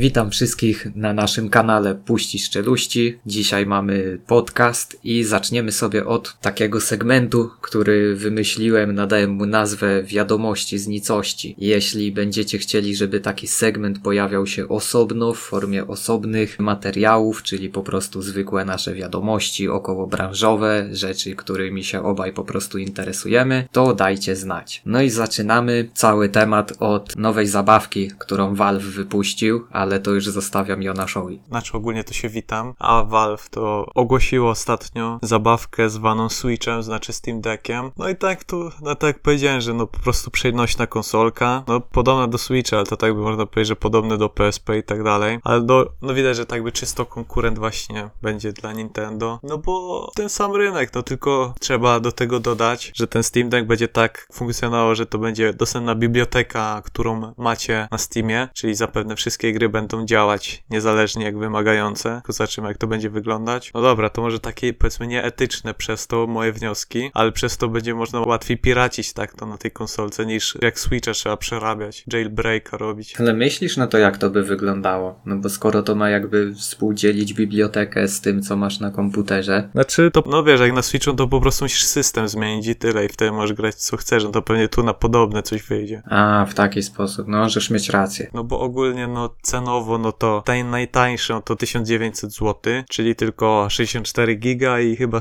Witam wszystkich na naszym kanale Puściszczeluści. Dzisiaj mamy podcast i zaczniemy sobie od takiego segmentu, który wymyśliłem, nadałem mu nazwę Wiadomości z nicości. Jeśli będziecie chcieli, żeby taki segment pojawiał się osobno, w formie osobnych materiałów, czyli po prostu zwykłe nasze wiadomości okołobranżowe, rzeczy, którymi się obaj po prostu interesujemy, to dajcie znać. No i zaczynamy cały temat od nowej zabawki, którą Valve wypuścił, ale to już zostawiam Jonaszowi. Znaczy ogólnie to się witam, a Valve to ogłosiło ostatnio zabawkę zwaną Switchem, znaczy Steam Deckiem. No i tak to, no tak jak powiedziałem, że no po prostu przenośna konsolka, no podobna do Switcha, ale to tak by można powiedzieć, że podobne do PSP i tak dalej. Ale no widać, że tak by czysto konkurent właśnie będzie dla Nintendo, no bo ten sam rynek, no tylko trzeba do tego dodać, że ten Steam Deck będzie tak funkcjonował, że to będzie dostępna biblioteka, którą macie na Steamie, czyli zapewne wszystkie gry będą działać niezależnie jak wymagające, tylko zobaczymy jak to będzie wyglądać. No dobra, to może takie powiedzmy nieetyczne przez to moje wnioski, ale przez to będzie można łatwiej piracić tak to na tej konsolce niż jak Switcha trzeba przerabiać, jailbreaka robić. Ale myślisz na to jak to by wyglądało? No bo skoro to ma jakby współdzielić bibliotekę z tym co masz na komputerze. Znaczy to no wiesz, jak na Switchu to po prostu musisz system zmienić i tyle i wtedy możesz grać co chcesz, no to pewnie tu na podobne coś wyjdzie. A, w taki sposób, no możesz mieć rację. No bo ogólnie no cenowo, no to ten najtańszy, no to 1900 zł, czyli tylko 64 giga i chyba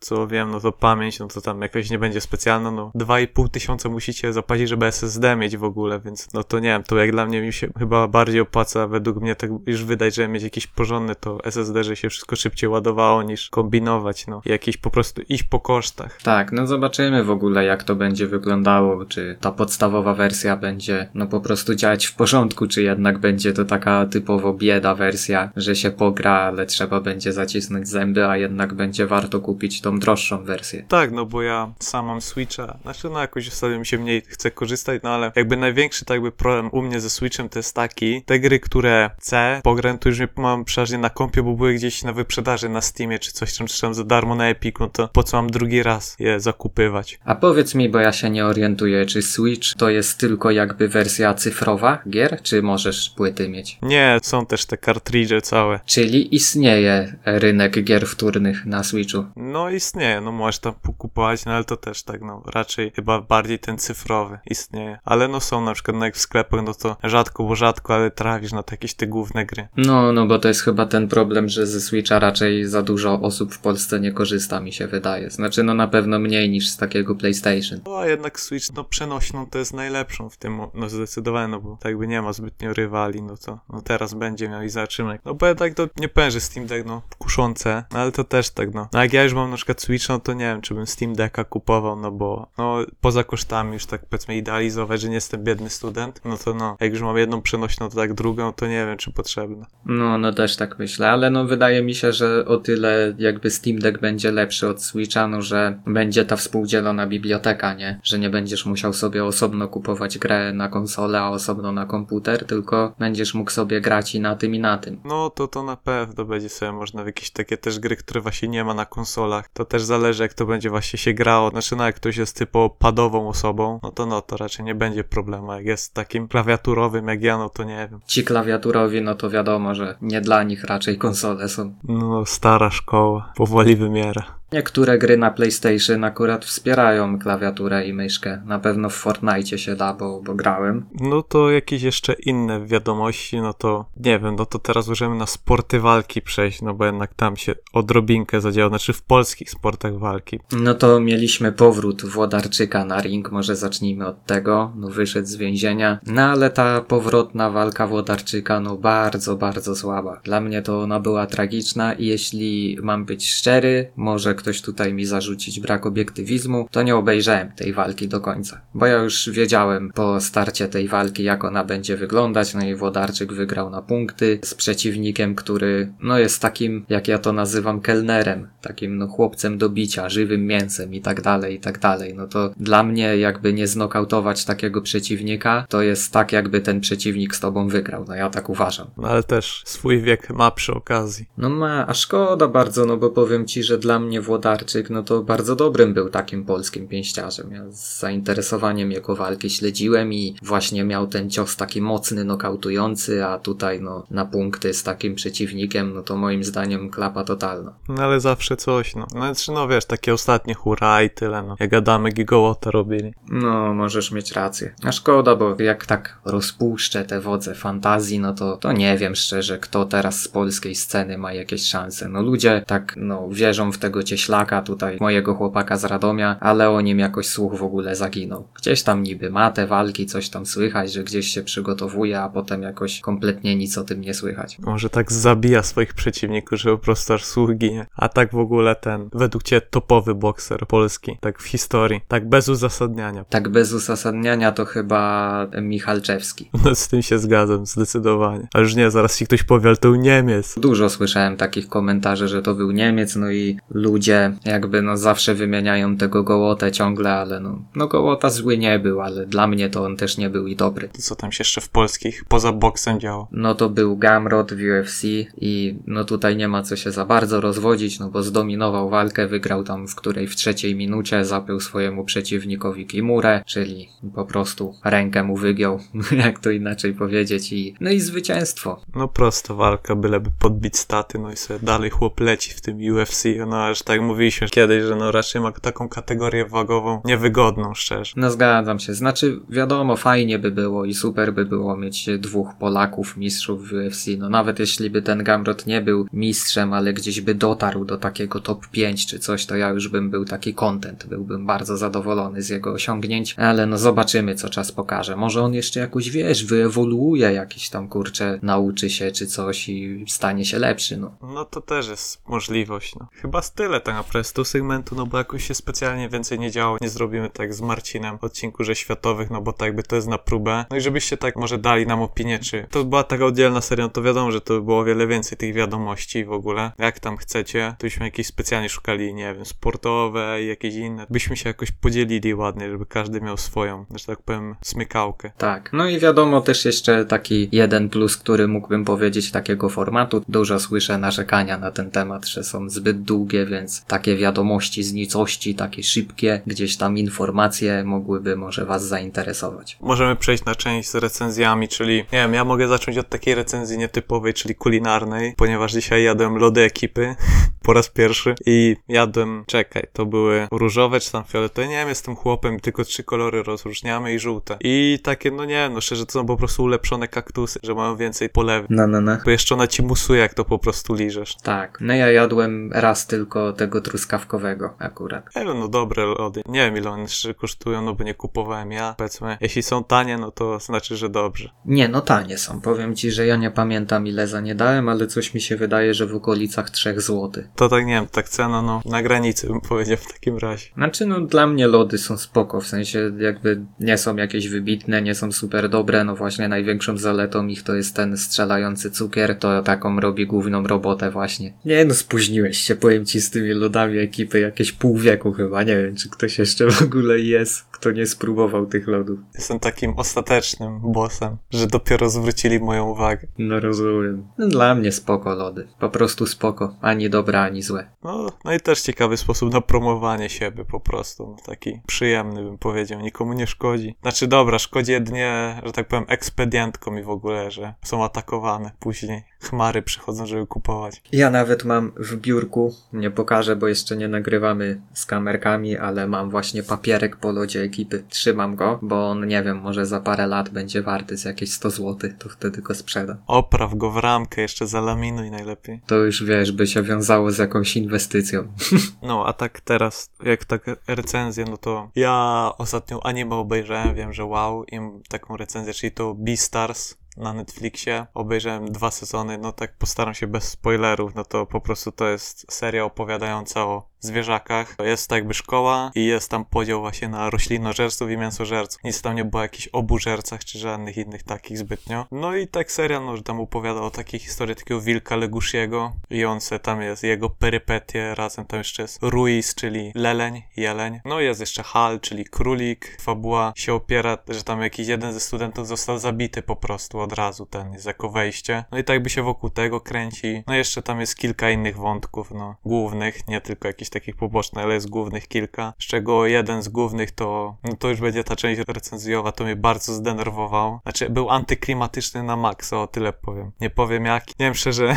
co wiem, no to pamięć, no to tam jakoś nie będzie specjalna, no 2500 musicie zapłacić, żeby SSD mieć w ogóle, więc no to nie wiem, to jak dla mnie mi się chyba bardziej opłaca, według mnie tak już wydać, żeby mieć jakiś porządny to SSD, że się wszystko szybciej ładowało niż kombinować, no i jakieś po prostu iść po kosztach. Tak, no zobaczymy w ogóle jak to będzie wyglądało, czy ta podstawowa wersja będzie no po prostu działać w porządku, czy jednak będzie to taka typowo bieda wersja, że się pogra, ale trzeba będzie zacisnąć zęby, a jednak będzie warto kupić tą droższą wersję. Tak, no bo ja sam mam Switcha, znaczy no jakoś ostatnio mi się mniej chce korzystać, no ale jakby największy tak jakby problem u mnie ze Switchem to jest taki, te gry, które chcę pograć, to już mam przeważnie na kompie, bo były gdzieś na wyprzedaży na Steamie czy coś tam, czy tam za darmo na Epiku, no to po co mam drugi raz je zakupywać? A powiedz mi, bo ja się nie orientuję, czy Switch to jest tylko jakby wersja cyfrowa gier, czy możesz płyty mieć? Nie, są też te kartridże całe. Czyli istnieje rynek gier wtórnych na Switchu? No istnieje, no możesz tam kupować, no ale to też tak, no raczej chyba bardziej ten cyfrowy istnieje. Ale no są na przykład, no jak w sklepach, no to rzadko, bo rzadko, ale trafisz na te jakieś te główne gry. No bo to jest chyba ten problem, że ze Switcha raczej za dużo osób w Polsce nie korzysta, mi się wydaje. Znaczy no na pewno mniej niż z takiego PlayStation. No a jednak Switch, no przenośną to jest najlepszą w tym, no zdecydowanie, no bo tak by nie ma zbytnio rywali, no to no teraz będzie miał i zaczynek. No bo ja tak to nie pęży Steam Deck, no kuszące, no ale to też tak, no. A jak ja już mam na przykład Switch, no to nie wiem, czy bym Steam Decka kupował, no bo no poza kosztami już tak powiedzmy idealizować, że nie jestem biedny student, no to no, jak już mam jedną przenośną, to tak drugą, to nie wiem, czy potrzebne. No też tak myślę, ale no wydaje mi się, że o tyle jakby Steam Deck będzie lepszy od Switcha, no że będzie ta współdzielona biblioteka, nie? Że nie będziesz musiał sobie osobno kupować grę na konsolę, a osobno na komputer, tylko będziesz mógł sobie grać i na tym, i na tym. No to na pewno będzie sobie można w jakieś takie też gry, które właśnie nie ma na konsolach. To też zależy jak to będzie właśnie się grało. Znaczy no jak ktoś jest typowo padową osobą, no to raczej nie będzie problemu. Jak jest takim klawiaturowym jak ja, no to nie wiem. Ci klawiaturowi, no to wiadomo, że nie dla nich raczej konsole są. No stara szkoła, powoli wymiera. Niektóre gry na PlayStation akurat wspierają klawiaturę i myszkę. Na pewno w Fortnite się da, bo grałem. No to jakieś jeszcze inne wiadomości, no to nie wiem, no to teraz możemy na sporty walki przejść, no bo jednak tam się odrobinkę zadziało, znaczy w polskich sportach walki. No to mieliśmy powrót Włodarczyka na ring, może zacznijmy od tego, no wyszedł z więzienia. No ale ta powrotna walka Włodarczyka, no bardzo, bardzo słaba. Dla mnie to ona była tragiczna i jeśli mam być szczery, może ktoś tutaj mi zarzucić brak obiektywizmu, to nie obejrzałem tej walki do końca. Bo ja już wiedziałem po starcie tej walki, jak ona będzie wyglądać, no i Włodarczyk wygrał na punkty z przeciwnikiem, który no jest takim, jak ja to nazywam, kelnerem, takim no chłopcem do bicia, żywym mięsem i tak dalej, i tak dalej. No to dla mnie jakby nie znokautować takiego przeciwnika, to jest tak jakby ten przeciwnik z tobą wygrał, no ja tak uważam. No ale też swój wiek ma przy okazji. No ma, a szkoda bardzo, no bo powiem ci, że dla mnie Włodarczyk, no to bardzo dobrym był takim polskim pięściarzem. Ja z zainteresowaniem jego walki śledziłem i właśnie miał ten cios taki mocny, nokautujący, a tutaj no na punkty z takim przeciwnikiem, no to moim zdaniem klapa totalna. No ale zawsze coś, no. Znaczy, no wiesz, takie ostatnie hura i tyle, no. Jak Adamek i Gołota robili. No, możesz mieć rację. A szkoda, bo jak tak rozpuszczę te wodze fantazji, no to nie wiem szczerze, kto teraz z polskiej sceny ma jakieś szanse. No ludzie tak, no wierzą w tego Cieślaka tutaj, mojego chłopaka z Radomia, ale o nim jakoś słuch w ogóle zaginął. Gdzieś tam niby ma te walki, coś tam słychać, że gdzieś się przygotowuje, a potem jakoś kompletnie nic o tym nie słychać. Może tak zabija swoich przeciwników, że po prostu aż słuch ginie. A tak w ogóle ten, według ciebie topowy bokser polski, tak w historii, tak bez uzasadniania. Tak bez uzasadniania to chyba Michalczewski. No z tym się zgadzam, zdecydowanie. A już nie, zaraz ci ktoś powie, ale to był Niemiec. Dużo słyszałem takich komentarzy, że to był Niemiec, no i ludzie jakby no zawsze wymieniają tego Gołotę ciągle, ale no Gołota zły nie był, ale dla mnie to on też nie był i dobry. Co tam się jeszcze w polskich, poza boksem działo? No to był Gamrod w UFC i no tutaj nie ma co się za bardzo rozwodzić, no bo zdominował walkę, wygrał tam w trzeciej minucie, zapiął swojemu przeciwnikowi Kimure, czyli po prostu rękę mu wygiął, jak to inaczej powiedzieć, i no i zwycięstwo. No prosta walka, byleby podbić staty, no i sobie dalej chłop leci w tym UFC, no aż tak mówiliśmy kiedyś, że no raczej ma taką kategorię wagową niewygodną, szczerze. No zgadzam się, znaczy wiadomo, fajnie by było i super by było mieć dwóch Polaków mistrzów w UFC, no nawet jeśli by ten Gamrot nie był mistrzem, ale gdzieś by dotarł do takiego top 5 czy coś, to ja już bym był taki content, byłbym bardzo zadowolony z jego osiągnięć, ale no zobaczymy, co czas pokaże. Może on jeszcze jakoś, wiesz, wyewoluuje jakiś tam, kurczę, nauczy się czy coś i stanie się lepszy, no. No to też jest możliwość, no. Chyba tyle tak naprawdę z tego segmentu, no bo jakoś się specjalnie więcej nie działo, nie zrobimy tak z Marcinem w odcinku, że światowych, no bo tak jakby to jest na próbę. No i żebyście tak może dali nam opinię, czy to była taka oddzielna seria, no to wiadomo, że to by było o wiele więcej tych wiadomości w ogóle. Jak tam chcecie, to byśmy jakieś specjalnie szukali, nie wiem, sportowe i jakieś inne. Byśmy się jakoś podzielili ładnie, żeby każdy miał swoją, że tak powiem, smykałkę. Tak, no i wiadomo też jeszcze taki jeden plus, który mógłbym powiedzieć takiego formatu. Dużo słyszę narzekania na ten temat, że są zbyt długie, więc takie wiadomości z nicości, takie szybkie, gdzieś tam informacje mogłyby może was zainteresować. Możemy przejść na część z recenzjami, czyli nie wiem, ja mogę zacząć od takiej recenzji nietypowej, czyli kulinarnej, ponieważ dzisiaj jadłem lody ekipy po raz pierwszy i jadłem, czekaj, to były różowe czy tam fioletowe, nie wiem, jestem chłopem, tylko 3 kolory rozróżniamy i żółte. I takie, no nie wiem, no szczerze, to są po prostu ulepszone kaktusy, że mają więcej polewy. No. Bo jeszcze ona ci musuje, jak to po prostu liżesz. Tak, no ja jadłem raz tylko tego truskawkowego akurat. No dobre lody. Nie wiem, ile one jeszcze kosztują, no bo nie kupowałem ja. Powiedzmy, jeśli są tanie, no to znaczy, że dobrze. Nie, no tanie są. Powiem ci, że ja nie pamiętam, ile za nie dałem, ale coś mi się wydaje, że w okolicach 3 zł. To tak, nie wiem, tak cena, no na granicy bym powiedział w takim razie. Znaczy, no dla mnie lody są spoko, w sensie jakby nie są jakieś wybitne, nie są super dobre, no właśnie największą zaletą ich to jest ten strzelający cukier, to taką robi główną robotę właśnie. Nie, no spóźniłeś się, powiem ci, z tymi lodami ekipy jakieś pół wieku chyba, nie wiem, czy ktoś jeszcze w ogóle jest, kto nie spróbował tych lodów. Jestem takim ostatecznym bossem, że dopiero zwrócili moją uwagę. No rozumiem. No, dla mnie spoko lody, po prostu spoko, ani dobre, ani złe. No i też ciekawy sposób na promowanie siebie po prostu, no, taki przyjemny bym powiedział, nikomu nie szkodzi. Znaczy dobra, szkodzi jedynie, że tak powiem, ekspedientkom i w ogóle, że są atakowane później. Chmary przychodzą, żeby kupować. Ja nawet mam w biurku, nie pokażę, bo jeszcze nie nagrywamy z kamerkami, ale mam właśnie papierek po lodzie ekipy. Trzymam go, bo on, nie wiem, może za parę lat będzie warty z jakieś 100 zł, to wtedy go sprzedam. Opraw go w ramkę, jeszcze zalaminuj najlepiej. To już, wiesz, by się wiązało z jakąś inwestycją. No, a tak teraz, jak tak recenzję, no to ja ostatnio anime obejrzałem, wiem, że wow, im taką recenzję, czyli to Beastars na Netflixie. Obejrzałem 2 sezony, no tak postaram się bez spoilerów, no to po prostu to jest seria opowiadająca o zwierzakach. Jest to jakby szkoła i jest tam podział właśnie na roślinożerców i mięsożerców. Nic tam nie było o jakichś obużercach czy żadnych innych takich zbytnio. No i tak seria, no że tam opowiada o takiej historii takiego wilka Legoshiego i on se tam jest, jego perypetie, razem tam jeszcze jest Ruiz, czyli leleń, jeleń. No i jest jeszcze Hal, czyli królik. Fabuła się opiera, że tam jakiś jeden ze studentów został zabity po prostu od razu, ten jest jako wejście. No i tak by się wokół tego kręci. No jeszcze tam jest kilka innych wątków, no głównych, nie tylko jakichś takich pobocznych, ale jest głównych kilka, z czego jeden z głównych to, no to już będzie ta część recenzjowa, to mnie bardzo zdenerwował. Znaczy, był antyklimatyczny na maksa, o tyle powiem. Nie powiem jak, nie wiem szczerze,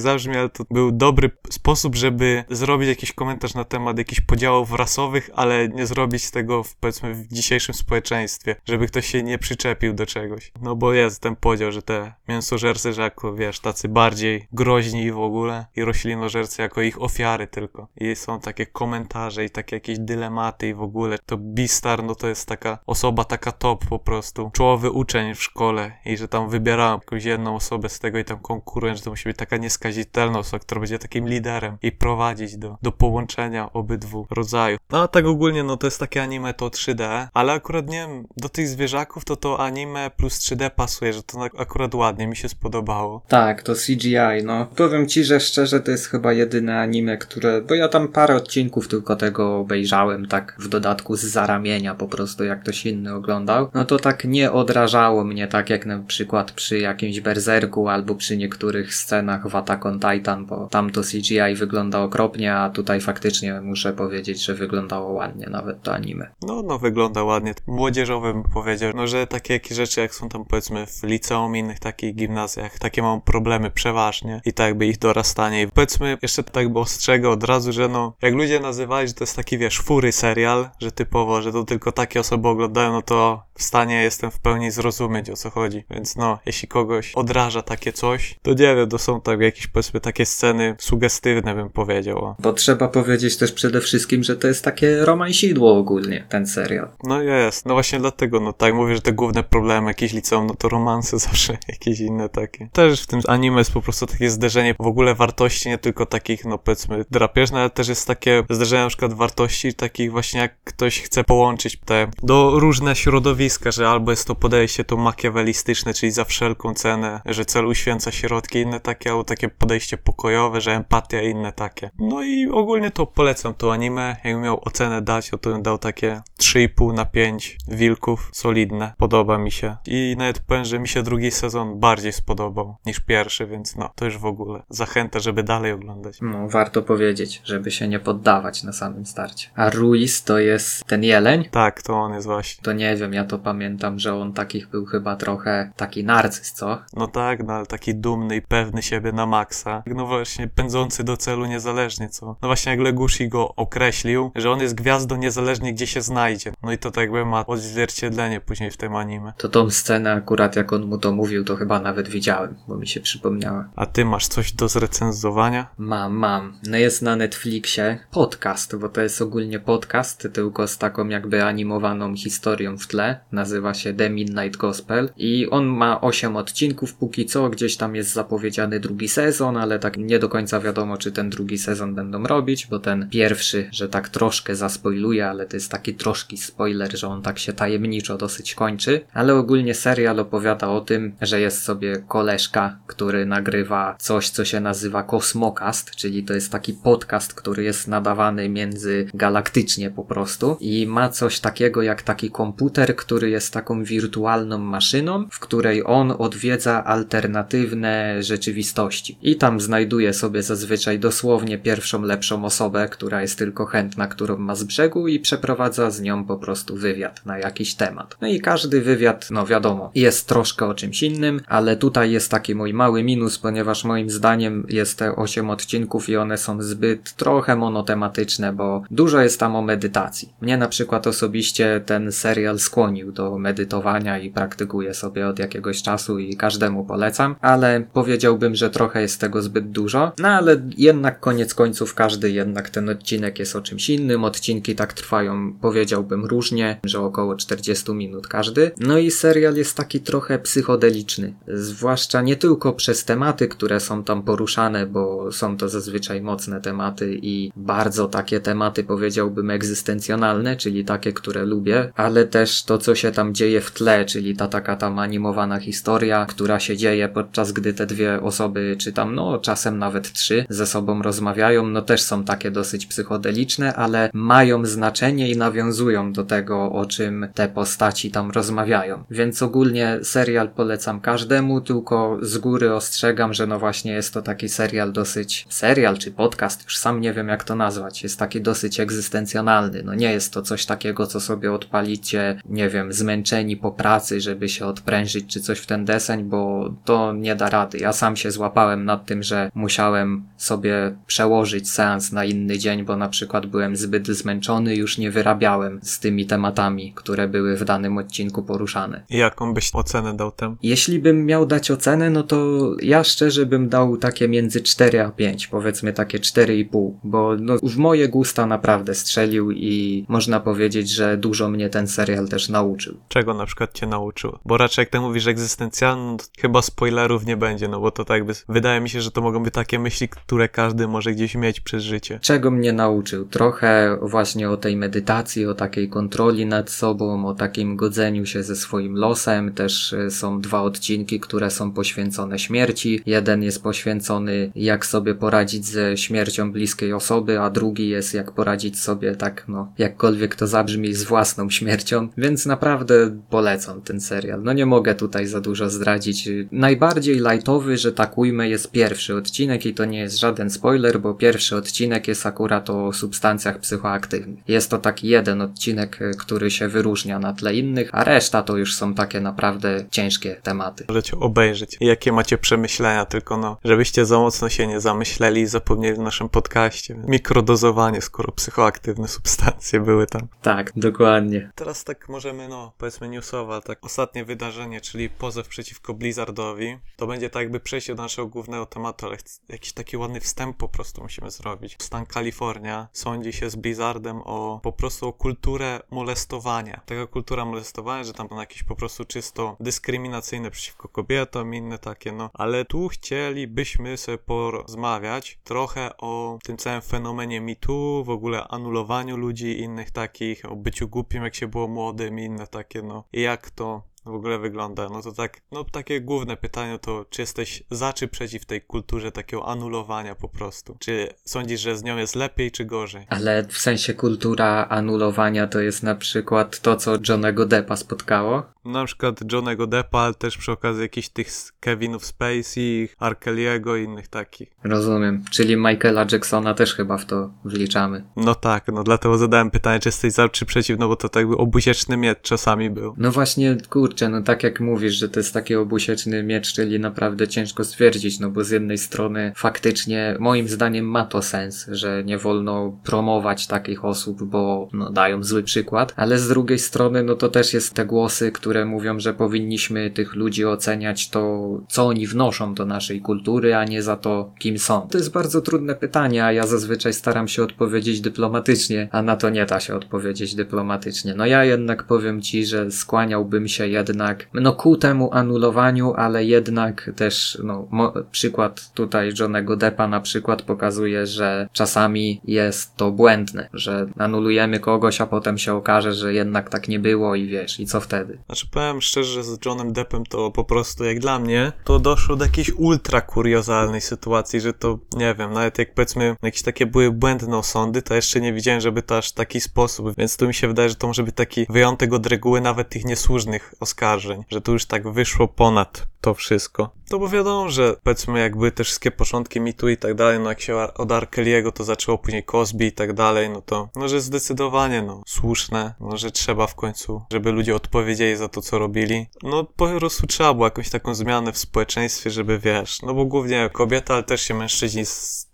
zabrzmi, ale to był dobry sposób, żeby zrobić jakiś komentarz na temat jakichś podziałów rasowych, ale nie zrobić tego, powiedzmy, w dzisiejszym społeczeństwie, żeby ktoś się nie przyczepił do czegoś. No bo jest ten podział, że te mięsożercy, że jako, wiesz, tacy bardziej groźni w ogóle i roślinożercy jako ich ofiary tylko. I są takie komentarze i takie jakieś dylematy i w ogóle. To Beastar, no to jest taka osoba, taka top po prostu. Czołowy uczeń w szkole i że tam wybierałem jakąś jedną osobę z tego i tam konkurent, że to musi być taka nieskazitelna osoba, która będzie takim liderem i prowadzić do połączenia obydwu rodzajów. No a tak ogólnie, no to jest takie anime to 3D, ale akurat nie wiem, do tych zwierzaków to anime plus 3D pasuje, że to akurat ładnie mi się spodobało. Tak, to CGI, no. Powiem ci, że szczerze to jest chyba jedyne anime, które, bo ja tam parę odcinków tylko tego obejrzałem, tak w dodatku z zaramienia po prostu, jak ktoś inny oglądał, no to tak nie odrażało mnie tak jak na przykład przy jakimś Berserku albo przy niektórych scenach w Attack on Titan, bo tam to CGI wygląda okropnie, a tutaj faktycznie muszę powiedzieć, że wyglądało ładnie nawet to anime. No wygląda ładnie. Młodzieżowy bym powiedział, no że takie jakieś rzeczy jak są tam powiedzmy w liceum, innych takich gimnazjach, takie mam problemy przeważnie i tak by ich dorastanie i powiedzmy jeszcze tak by ostrzegał od razu, że no jak ludzie nazywali, że to jest taki wiesz fury serial, że typowo, że to tylko takie osoby oglądają, no to w stanie jestem w pełni zrozumieć o co chodzi, więc no jeśli kogoś odraża takie coś, to nie wiem, to są tak jakieś powiedzmy takie sceny sugestywne bym powiedział. Bo trzeba powiedzieć też przede wszystkim, że to jest takie romansidło ogólnie, ten serial. No jest, no właśnie dlatego, no tak mówię, że te główne problemy jakieś liceum, no to romanse zawsze jakieś inne takie. Też w tym anime jest po prostu takie zderzenie w ogóle wartości, nie tylko takich no powiedzmy drapieżne, ale też jest takie zderzenie na przykład wartości takich właśnie jak ktoś chce połączyć te do różne środowiska, że albo jest to podejście to makiawelistyczne, czyli za wszelką cenę, że cel uświęca środki inne takie, albo takie podejście pokojowe, że empatia inne takie. No i ogólnie to polecam to anime, jakbym miał ocenę dać, to bym dał takie 3,5 na 5 wilków, solidne, podoba mi się. I nawet powiem, że mi się drugi sezon bardziej spodobał niż pierwszy, więc no, to już w ogóle zachęta, żeby dalej oglądać. No, warto powiedzieć, żeby się nie poddawać na samym starcie. A Ruiz to jest ten jeleń? Tak, to on jest właśnie. To nie wiem, ja to pamiętam, że on takich był chyba trochę taki narcyz, co? No tak, no ale taki dumny i pewny siebie na maksa. No właśnie, pędzący do celu niezależnie, co? No właśnie jak Legoshi go określił, że on jest gwiazdą niezależnie gdzie się znajdzie. No i to tak jakby ma odzwierciedlenie później w tym anime. To tą scenę akurat jak on mu to mówił, to chyba nawet widziałem, bo mi się przypomniała. A ty masz coś do zrecenzowania? Mam. No jest na Netflixie podcast, bo to jest ogólnie podcast, tylko z taką jakby animowaną historią w tle. Nazywa się The Midnight Gospel i on ma 8 odcinków póki co, gdzieś tam jest zapowiedziany drugi sezon, ale tak nie do końca wiadomo, czy ten drugi sezon będą robić, bo ten pierwszy, że tak troszkę zaspoiluje, ale to jest taki troszki spoiler, że on tak się tajemniczo dosyć kończy, ale ogólnie serial opowiada o tym, że jest sobie koleżka, który nagrywa coś, co się nazywa Kosmokast, czyli to jest taki podcast, który jest nadawany międzygalaktycznie po prostu i ma coś takiego jak taki komputer, który jest taką wirtualną maszyną, w której on odwiedza alternatywne rzeczywistości i tam znajduje sobie zazwyczaj dosłownie pierwszą lepszą osobę, która jest tylko chętna, którą ma z brzegu i przeprowadza z nią po prostu wywiad na jakiś temat. No i każdy wywiad, no wiadomo, jest troszkę o czymś innym, ale tutaj jest taki mój mały minus, ponieważ moim zdaniem jest te 8 odcinków i one są zbyt trochę monotematyczne, bo dużo jest tam o medytacji. Mnie na przykład osobiście ten serial skłonił do medytowania i praktykuję sobie od jakiegoś czasu i każdemu polecam, ale powiedziałbym, że trochę jest tego zbyt dużo, no ale jednak koniec końców każdy jednak ten odcinek jest o czymś innym. Odcinki tak trwają, powiedziałbym różnie, że około 40 minut każdy. No i serial jest taki trochę psychodeliczny. Zwłaszcza nie tylko przez tematy, które są tam poruszane, bo są to zazwyczaj mocne tematy i bardzo takie tematy, powiedziałbym, egzystencjonalne, czyli takie, które lubię, ale też to, co się tam dzieje w tle, czyli ta taka tam animowana historia, która się dzieje podczas gdy te dwie osoby, czy tam no czasem nawet 3 ze sobą rozmawiają, no też są takie dosyć psychodeliczne, ale mają znaczenie i nawiązują do tego, o czym te postaci tam rozmawiają. Więc ogólnie serial polecam każdemu, tylko z góry ostrzegam, że no właśnie jest to taki serial dosyć... serial czy podcast, już sam nie nie wiem jak to nazwać, jest taki dosyć egzystencjonalny. No nie jest to coś takiego, co sobie odpalicie, nie wiem, zmęczeni po pracy, żeby się odprężyć czy coś w ten deseń, bo to nie da rady. Ja sam się złapałem nad tym, że musiałem sobie przełożyć seans na inny dzień, bo na przykład byłem zbyt zmęczony, już nie wyrabiałem z tymi tematami, które były w danym odcinku poruszane. I jaką byś ocenę dał temu? Jeśli bym miał dać ocenę, no to ja szczerze bym dał takie między 4 a 5, powiedzmy takie 4,5, bo no w moje gusta naprawdę strzelił i można powiedzieć, że dużo mnie ten serial też nauczył. Czego na przykład cię nauczył? Bo raczej jak ty mówisz egzystencjalny, to chyba spoilerów nie będzie, no bo to tak by... Wydaje mi się, że to mogą być takie myśli, które każdy może gdzieś mieć przez życie. Czego mnie nauczył? Trochę właśnie o tej medytacji, o takiej kontroli nad sobą, o takim godzeniu się ze swoim losem. Też są 2 odcinki, które są poświęcone śmierci. Jeden jest poświęcony jak sobie poradzić ze śmiercią bliskiej osoby, a drugi jest jak poradzić sobie tak, no, jakkolwiek to zabrzmi, z własną śmiercią. Więc naprawdę polecam ten serial. No nie mogę tutaj za dużo zdradzić. Najbardziej lightowy, że tak ujmę, jest pierwszy odcinek i to nie jest żaden spoiler, bo pierwszy odcinek jest akurat o substancjach psychoaktywnych. Jest to taki jeden odcinek, który się wyróżnia na tle innych, a reszta to już są takie naprawdę ciężkie tematy. Możecie obejrzeć. Jakie macie przemyślenia, tylko no, żebyście za mocno się nie zamyśleli i zapomnieli w naszym podcaście. Mikrodozowanie, skoro psychoaktywne substancje były tam. Tak, dokładnie. Teraz tak możemy, no, powiedzmy newsowa, tak ostatnie wydarzenie, czyli pozew przeciwko Blizzardowi. To będzie tak jakby przejście do naszego głównego tematu, ale jakiś taki ładny wstęp po prostu musimy zrobić. Stan Kalifornia sądzi się z Blizzardem o po prostu o kulturę molestowania. Taka kultura molestowania, że tam jakieś po prostu czysto dyskryminacyjne przeciwko kobietom, inne takie, no. Ale tu chcielibyśmy sobie porozmawiać trochę o tym całym fenomenie Me Too, w ogóle anulowaniu ludzi innych takich, o byciu głupim jak się było młodym i inne takie, no. I jak to w ogóle wygląda, no to tak, no takie główne pytanie to, czy jesteś za czy przeciw tej kulturze takiego anulowania po prostu? Czy sądzisz, że z nią jest lepiej czy gorzej? Ale w sensie kultura anulowania to jest na przykład to, co Johnny'ego Deppa spotkało? Na przykład Johnny'ego Deppa, ale też przy okazji jakichś tych Kevinów Spacey, R. Kelly'ego i innych takich. Rozumiem, czyli Michaela Jacksona też chyba w to wliczamy. No tak, no dlatego zadałem pytanie, czy jesteś za czy przeciw, no bo to tak obusieczny miecz czasami był. No właśnie, kurczę, no tak jak mówisz, że to jest taki obusieczny miecz, czyli naprawdę ciężko stwierdzić, no bo z jednej strony faktycznie moim zdaniem ma to sens, że nie wolno promować takich osób, bo no, dają zły przykład, ale z drugiej strony no to też jest te głosy, które mówią, że powinniśmy tych ludzi oceniać to, co oni wnoszą do naszej kultury, a nie za to, kim są. To jest bardzo trudne pytanie, a ja zazwyczaj staram się odpowiedzieć dyplomatycznie, a na to nie da się odpowiedzieć dyplomatycznie. No ja jednak powiem ci, że skłaniałbym się jednak, no ku temu anulowaniu, ale jednak też, no przykład tutaj Johnny'ego Deppa na przykład pokazuje, że czasami jest to błędne, że anulujemy kogoś, a potem się okaże, że jednak tak nie było i wiesz, i co wtedy? Znaczy powiem szczerze, że z Johnem Deppem to po prostu jak dla mnie, to doszło do jakiejś ultra kuriozalnej sytuacji, że to nie wiem, nawet jak powiedzmy jakieś takie były błędne osądy, to jeszcze nie widziałem, żeby to aż taki sposób, więc tu mi się wydaje, że to może być taki wyjątek od reguły nawet tych niesłusznych oskarżeń, że tu już tak wyszło ponad to wszystko. To bo wiadomo, że powiedzmy jakby te wszystkie początki Me Too i tak dalej, no jak się od R. Kelly'ego to zaczęło później Cosby i tak dalej, no to no że zdecydowanie no słuszne, no że trzeba w końcu, żeby ludzie odpowiedzieli za to, co robili. No po prostu trzeba było jakąś taką zmianę w społeczeństwie, żeby wiesz, no bo głównie kobiety, ale też się mężczyźni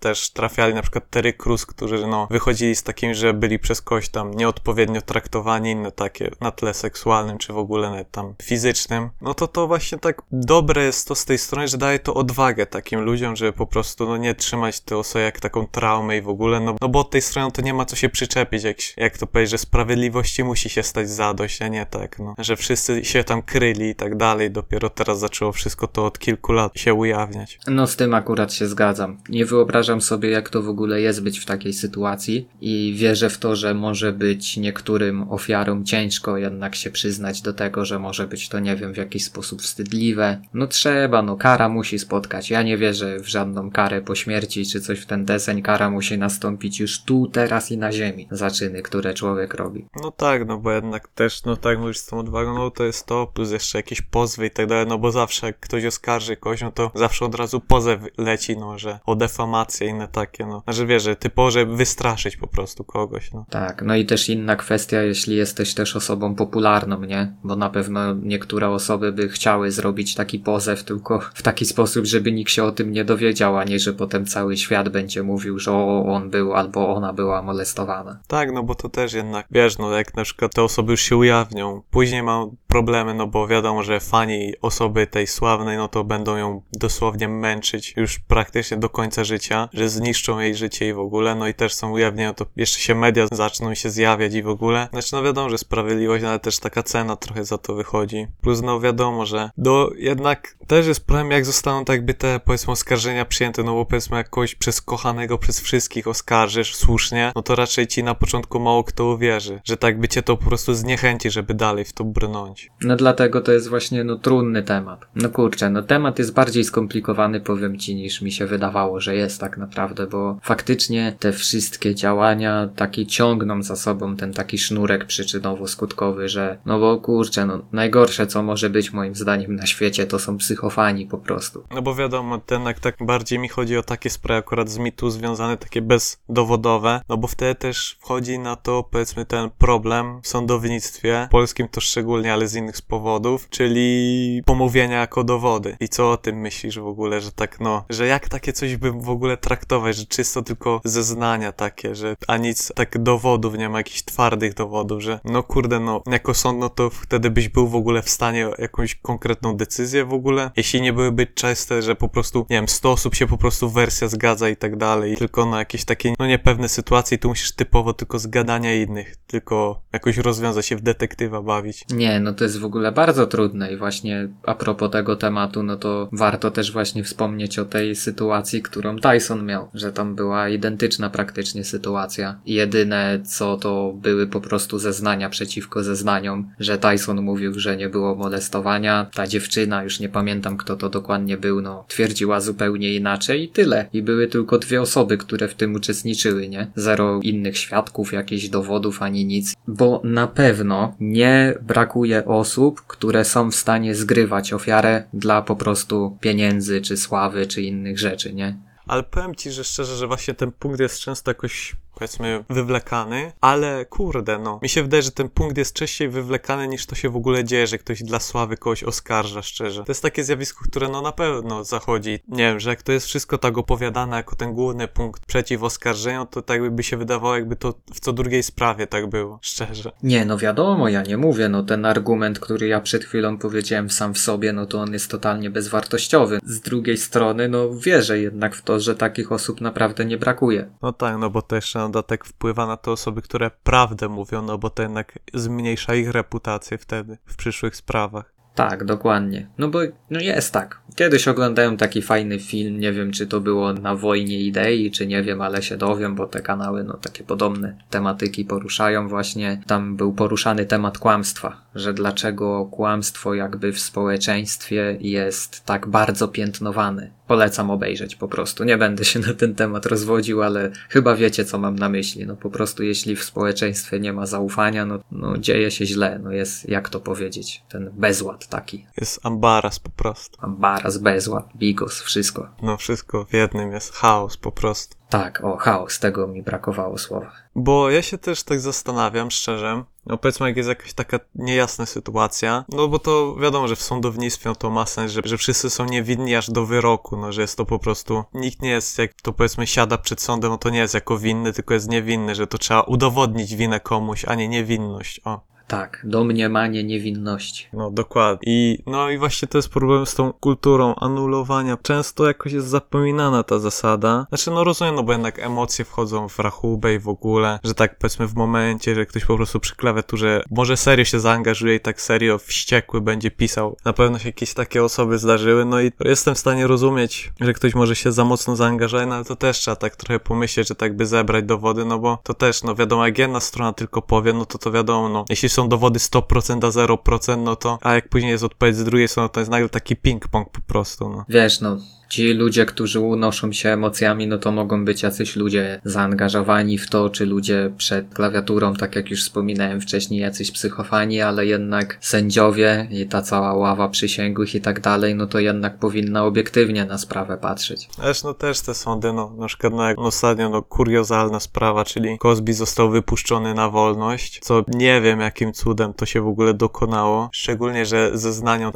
też trafiali, na przykład Terry Crews, którzy no wychodzili z takim, że byli przez kogoś tam nieodpowiednio traktowani, inne takie na tle seksualnym, czy w ogóle nawet tam fizycznym, no to właśnie tak dobre jest to z tej strony, że daje to odwagę takim ludziom, żeby po prostu no nie trzymać tej osoby jak taką traumę i w ogóle, no bo od tej strony to nie ma co się przyczepić, jak to powiedzieć, że sprawiedliwości musi się stać zadość, a nie tak, no, że wszyscy się tam kryli i tak dalej, dopiero teraz zaczęło wszystko to od kilku lat się ujawniać. No z tym akurat się zgadzam. Nie wyobrażam sobie, jak to w ogóle jest być w takiej sytuacji i wierzę w to, że może być niektórym ofiarom ciężko jednak się przyznać do tego, że może być to, nie wiem, w jakiś sposób wstydliwe. No trzeba, no kara musi spotkać. Ja nie wierzę w żadną karę po śmierci czy coś w ten deseń. Kara musi nastąpić już tu, teraz i na ziemi za czyny, które człowiek robi. No tak, no bo jednak też, no tak mówisz z tą odwagą, no to jest to, plus jeszcze jakieś pozwy i tak dalej, no bo zawsze jak ktoś oskarży kogoś, no to zawsze od razu pozew leci, no, że o defamację, inne takie, no. Znaczy wiesz, że typowo, żeby wystraszyć po prostu kogoś, no. Tak, no i też inna kwestia, jeśli jesteś też osobą popularną, nie? Bo na pewno niektóre osoby by chciały zrobić taki pozew tylko w taki sposób, żeby nikt się o tym nie dowiedział, a nie, że potem cały świat będzie mówił, że o, on był albo ona była molestowana. Tak, no bo to też jednak, wiesz, no jak na przykład te osoby już się ujawnią, później mam problemy, no bo wiadomo, że fani osoby tej sławnej, no to będą ją dosłownie męczyć już praktycznie do końca życia, że zniszczą jej życie i w ogóle, no i też są ujawnienia, to jeszcze się media zaczną się zjawiać i w ogóle. Znaczy, no wiadomo, że sprawiedliwość, no ale też taka cena trochę za to wychodzi. Plus, no wiadomo, że jednak też jest problem, jak zostaną tak jakby te, powiedzmy, oskarżenia przyjęte, no bo powiedzmy, jak kogoś przez kochanego, przez wszystkich oskarżysz słusznie, no to raczej ci na początku mało kto uwierzy, że tak by cię to po prostu zniechęci, żeby dalej w to brnąć. No dlatego to jest właśnie, no, trudny temat. No kurczę, no temat jest bardziej skomplikowany, powiem ci, niż mi się wydawało, że jest tak naprawdę, bo faktycznie te wszystkie działania takie ciągną za sobą ten taki sznurek przyczynowo-skutkowy, że no bo kurczę, no najgorsze co może być moim zdaniem na świecie to są psychofani po prostu. No bo wiadomo, jednak tak bardziej mi chodzi o takie sprawy akurat z mitu związane, takie bezdowodowe, no bo wtedy też wchodzi na to, powiedzmy, ten problem w sądownictwie, polskim to szczególnie, ale z innych powodów, czyli pomówienia jako dowody. I co o tym myślisz w ogóle, że tak no, że jak takie coś bym w ogóle traktować, że czysto tylko zeznania takie, że a nic tak dowodów, nie ma jakichś twardych dowodów, że no kurde, no jako sąd, no to wtedy byś był w ogóle w stanie jakąś konkretną decyzję w ogóle, jeśli nie byłyby częste, że po prostu, nie wiem, 100 osób się po prostu wersja zgadza i tak dalej, tylko na jakieś takie no niepewne sytuacje i tu musisz typowo tylko z gadania innych, tylko jakoś rozwiązać się w detektywa bawić. Nie, no to jest w ogóle bardzo trudne i właśnie a propos tego tematu, no to warto też właśnie wspomnieć o tej sytuacji, którą Tyson miał, że tam była identyczna praktycznie sytuacja. Jedyne co to były po prostu zeznania przeciwko zeznaniom, że Tyson mówił, że nie było molestowania, ta dziewczyna, już nie pamiętam kto to dokładnie był, no twierdziła zupełnie inaczej i tyle. I były tylko dwie osoby, które w tym uczestniczyły, nie? Zero innych świadków, jakichś dowodów ani nic, bo na pewno nie brakuje osób, które są w stanie zgrywać ofiarę dla po prostu pieniędzy, czy sławy, czy innych rzeczy, nie? Ale powiem ci, że szczerze, że właśnie ten punkt jest często jakoś, powiedzmy, wywlekany, ale kurde, no. Mi się wydaje, że ten punkt jest częściej wywlekany niż to się w ogóle dzieje, że ktoś dla sławy kogoś oskarża, szczerze. To jest takie zjawisko, które no na pewno zachodzi. Nie wiem, że jak to jest wszystko tak opowiadane jako ten główny punkt przeciw oskarżeniu, to tak by się wydawało, jakby to w co drugiej sprawie tak było, szczerze. Nie, no wiadomo, ja nie mówię, no ten argument, który ja przed chwilą powiedziałem sam w sobie, no to on jest totalnie bezwartościowy. Z drugiej strony, no wierzę jednak w to, że takich osób naprawdę nie brakuje. No tak, no bo też na dodatek wpływa na te osoby, które prawdę mówią, no bo to jednak zmniejsza ich reputację wtedy, w przyszłych sprawach. Tak, dokładnie. No bo no jest tak. Kiedyś oglądałem taki fajny film, nie wiem czy to było na wojnie idei, czy nie wiem, ale się dowiem, bo te kanały no takie podobne tematyki poruszają właśnie. Tam był poruszany temat kłamstwa, że dlaczego kłamstwo jakby w społeczeństwie jest tak bardzo piętnowane. Polecam obejrzeć po prostu. Nie będę się na ten temat rozwodził, ale chyba wiecie co mam na myśli. No po prostu jeśli w społeczeństwie nie ma zaufania, no dzieje się źle. No jest, jak to powiedzieć, ten bezład taki. Jest ambaras po prostu. Ambaras, bezład, bigos, wszystko. No wszystko w jednym jest chaos po prostu. Tak, o chaos, tego mi brakowało słowa. Bo ja się też tak zastanawiam, szczerze, no powiedzmy jak jest jakaś taka niejasna sytuacja, no bo to wiadomo, że w sądownictwie no to ma sens, że wszyscy są niewinni aż do wyroku, no że jest to po prostu, nikt nie jest, jak to powiedzmy siada przed sądem, no to nie jest jako winny, tylko jest niewinny, że to trzeba udowodnić winę komuś, a nie niewinność, o. Tak, domniemanie niewinności. No dokładnie. No i właśnie to jest problem z tą kulturą anulowania. Często jakoś jest zapominana ta zasada. Znaczy no rozumiem, no bo jednak emocje wchodzą w rachubę i w ogóle, że tak powiedzmy w momencie, że ktoś po prostu przy klawiaturze może serio się zaangażuje i tak serio wściekły będzie pisał. Na pewno się jakieś takie osoby zdarzyły, no i jestem w stanie rozumieć, że ktoś może się za mocno zaangażować, no ale to też trzeba tak trochę pomyśleć, że tak by zebrać dowody, no bo to też, no wiadomo, jak jedna strona tylko powie, no to wiadomo, no jeśli są dowody 100%, a 0%, no to, a jak później jest odpowiedź z drugiej strony, to jest nagle taki ping-pong po prostu, no. Wiesz, no, Ci ludzie, którzy unoszą się emocjami, no to mogą być jacyś ludzie zaangażowani w to, czy ludzie przed klawiaturą, tak jak już wspominałem wcześniej, jacyś psychofani, ale jednak sędziowie i ta cała ława przysięgłych i tak dalej, no to jednak powinna obiektywnie na sprawę patrzeć. Ależ no też te sądy, no na przykład ostatnio kuriozalna sprawa, czyli Cosby został wypuszczony na wolność, co nie wiem jakim cudem to się w ogóle dokonało, szczególnie, że zeznanie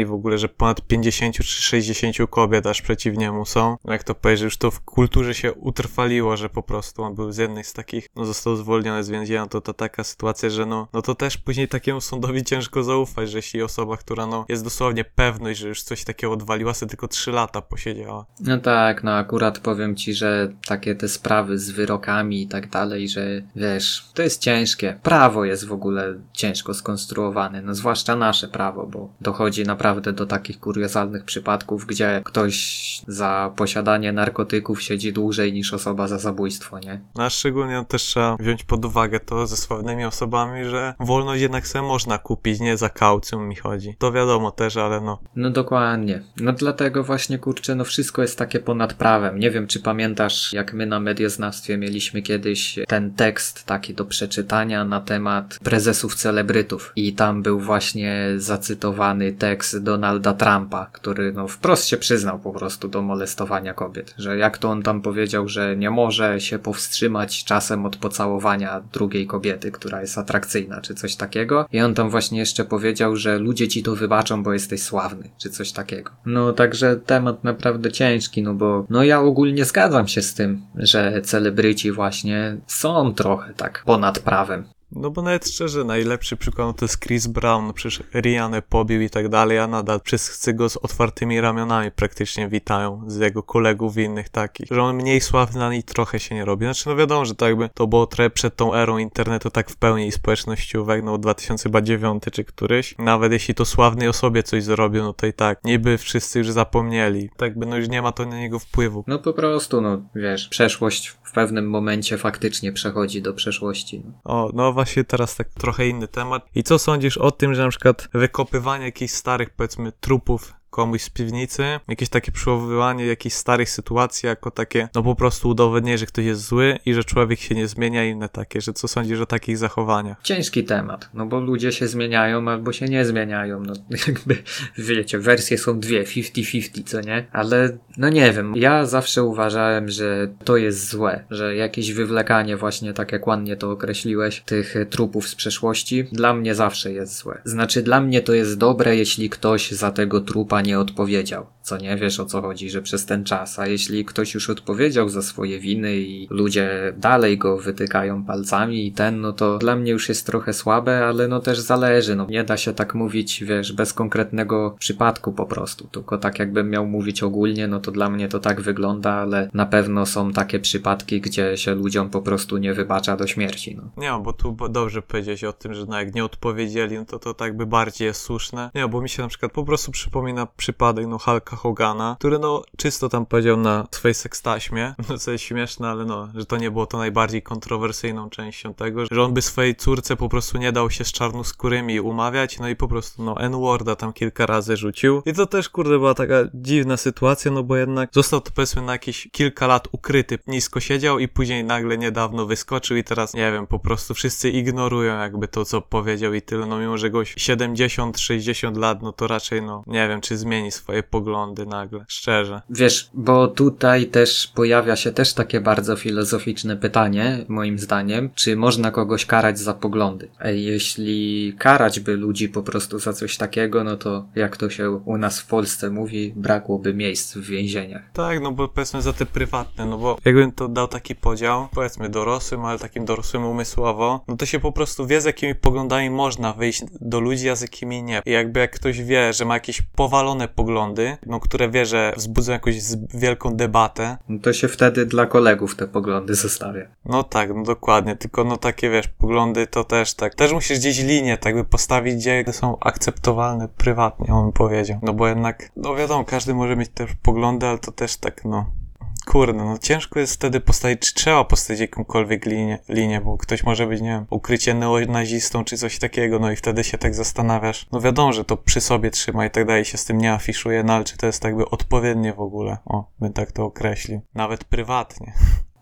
i w ogóle, że ponad 50 czy 60 kobiet aż przeciw niemu są. Jak to powiedzieć, już to w kulturze się utrwaliło, że po prostu on był z jednej z takich, no został zwolniony z więzienia, to taka sytuacja, że no to też później takiemu sądowi ciężko zaufać, że jeśli osoba, która jest dosłownie pewność, że już coś takiego odwaliła, sobie tylko 3 lata posiedziała. No tak, no akurat powiem ci, że takie te sprawy z wyrokami i tak dalej, że wiesz, to jest ciężkie. Prawo jest w ogóle ciężko skonstruowane, no zwłaszcza nasze prawo, bo dochodzi naprawdę do takich kuriozalnych przypadków, gdzie ktoś za posiadanie narkotyków siedzi dłużej niż osoba za zabójstwo, nie? A szczególnie też trzeba wziąć pod uwagę to ze sławnymi osobami, że wolność jednak sobie można kupić, nie za kaucjum mi chodzi. To wiadomo też, ale no. No dokładnie. No dlatego właśnie, kurczę, no wszystko jest takie ponad prawem. Nie wiem, czy pamiętasz, jak my na medioznawstwie mieliśmy kiedyś ten tekst taki do przeczytania na temat prezesów celebrytów i tam był właśnie zacytowany tekst Donalda Trumpa, który no wprost się przyznał po prostu do molestowania kobiet, że jak to on tam powiedział, że nie może się powstrzymać czasem od pocałowania drugiej kobiety, która jest atrakcyjna, czy coś takiego, i on tam właśnie jeszcze powiedział, że ludzie ci to wybaczą, bo jesteś sławny, czy coś takiego. No także temat naprawdę ciężki, no bo no ja ogólnie zgadzam się z tym, że celebryci właśnie są trochę tak ponad prawem. No bo nawet szczerze, najlepszy przykład to jest Chris Brown, przecież Rihanna pobił i tak dalej, a nadal wszyscy go z otwartymi ramionami praktycznie witają, z jego kolegów i innych takich, że on mniej sławny na niej trochę się nie robi. Znaczy no wiadomo, że to jakby to było trochę przed tą erą internetu tak w pełni i społecznościówek, no 2009 czy któryś, nawet jeśli to sławnej osobie coś zrobił, no to i tak niby wszyscy już zapomnieli, tak by no już nie ma to na niego wpływu. No po prostu no wiesz, przeszłość w pewnym momencie faktycznie przechodzi do przeszłości. O, no właśnie teraz tak trochę inny temat. I co sądzisz o tym, że na przykład wykopywanie jakichś starych, powiedzmy, trupów komuś z piwnicy, jakieś takie przywoływanie jakichś starych sytuacji jako takie, no po prostu udowodnienie, że ktoś jest zły i że człowiek się nie zmienia i inne takie, że co sądzisz o takich zachowaniach? Ciężki temat, no bo ludzie się zmieniają albo się nie zmieniają, no jakby wiecie, wersje są dwie, 50-50, co nie? Ale no nie wiem, ja zawsze uważałem, że to jest złe, że jakieś wywlekanie właśnie, tak jak ładnie to określiłeś, tych trupów z przeszłości, dla mnie zawsze jest złe. Znaczy dla mnie to jest dobre, jeśli ktoś za tego trupa nie odpowiedział, co nie, wiesz o co chodzi, że przez ten czas, a jeśli ktoś już odpowiedział za swoje winy i ludzie dalej go wytykają palcami i no to dla mnie już jest trochę słabe, ale no też zależy, no nie da się tak mówić, wiesz, bez konkretnego przypadku po prostu, tylko tak jakbym miał mówić ogólnie, no to dla mnie to tak wygląda, ale na pewno są takie przypadki, gdzie się ludziom po prostu nie wybacza do śmierci, no. Nie, bo tu dobrze powiedziałeś o tym, że no jak nie odpowiedzieli, no to tak by bardziej jest słuszne, nie, bo mi się na przykład po prostu przypomina przypadek, no, Hulka Hogana, który, no, czysto tam powiedział na swojej sekstaśmie, no, co jest śmieszne, ale no, że to nie było to najbardziej kontrowersyjną częścią tego, że on by swojej córce po prostu nie dał się z czarnoskórymi umawiać, no i po prostu, no, N-worda tam kilka razy rzucił. I to też, kurde, była taka dziwna sytuacja, no, bo jednak został to, powiedzmy, na jakieś kilka lat ukryty, nisko siedział i później nagle niedawno wyskoczył i teraz, nie wiem, po prostu wszyscy ignorują jakby to, co powiedział i tyle, no, mimo, że goś 70-60 lat, no, to raczej, no, nie wiem, czy zmieni swoje poglądy nagle, szczerze. Wiesz, bo tutaj też pojawia się też takie bardzo filozoficzne pytanie, moim zdaniem, czy można kogoś karać za poglądy? Jeśli karać by ludzi po prostu za coś takiego, no to jak to się u nas w Polsce mówi, brakłoby miejsc w więzieniach. Tak, no bo powiedzmy za te prywatne, no bo jakbym to dał taki podział, powiedzmy dorosłym, ale takim dorosłym umysłowo, no to się po prostu wie, z jakimi poglądami można wyjść do ludzi, a z jakimi nie. I jakby jak ktoś wie, że ma jakieś powalone poglądy, no które wie, że wzbudzą jakąś wielką debatę. No to się wtedy dla kolegów te poglądy zostawia. No tak, no dokładnie, tylko no takie wiesz, poglądy to też tak, też musisz gdzieś linię tak by postawić, gdzie są akceptowalne prywatnie, on powiedział. No bo jednak, no wiadomo, każdy może mieć też poglądy, ale to też tak no... Kurde, no ciężko jest wtedy postawić, czy trzeba postawić jakąkolwiek linię, bo ktoś może być, nie wiem, ukrycie neonazistą czy coś takiego, no i wtedy się tak zastanawiasz. No wiadomo, że to przy sobie trzyma i tak dalej, się z tym nie afiszuje, no ale czy to jest jakby odpowiednie w ogóle? O, bym tak to określił. Nawet prywatnie.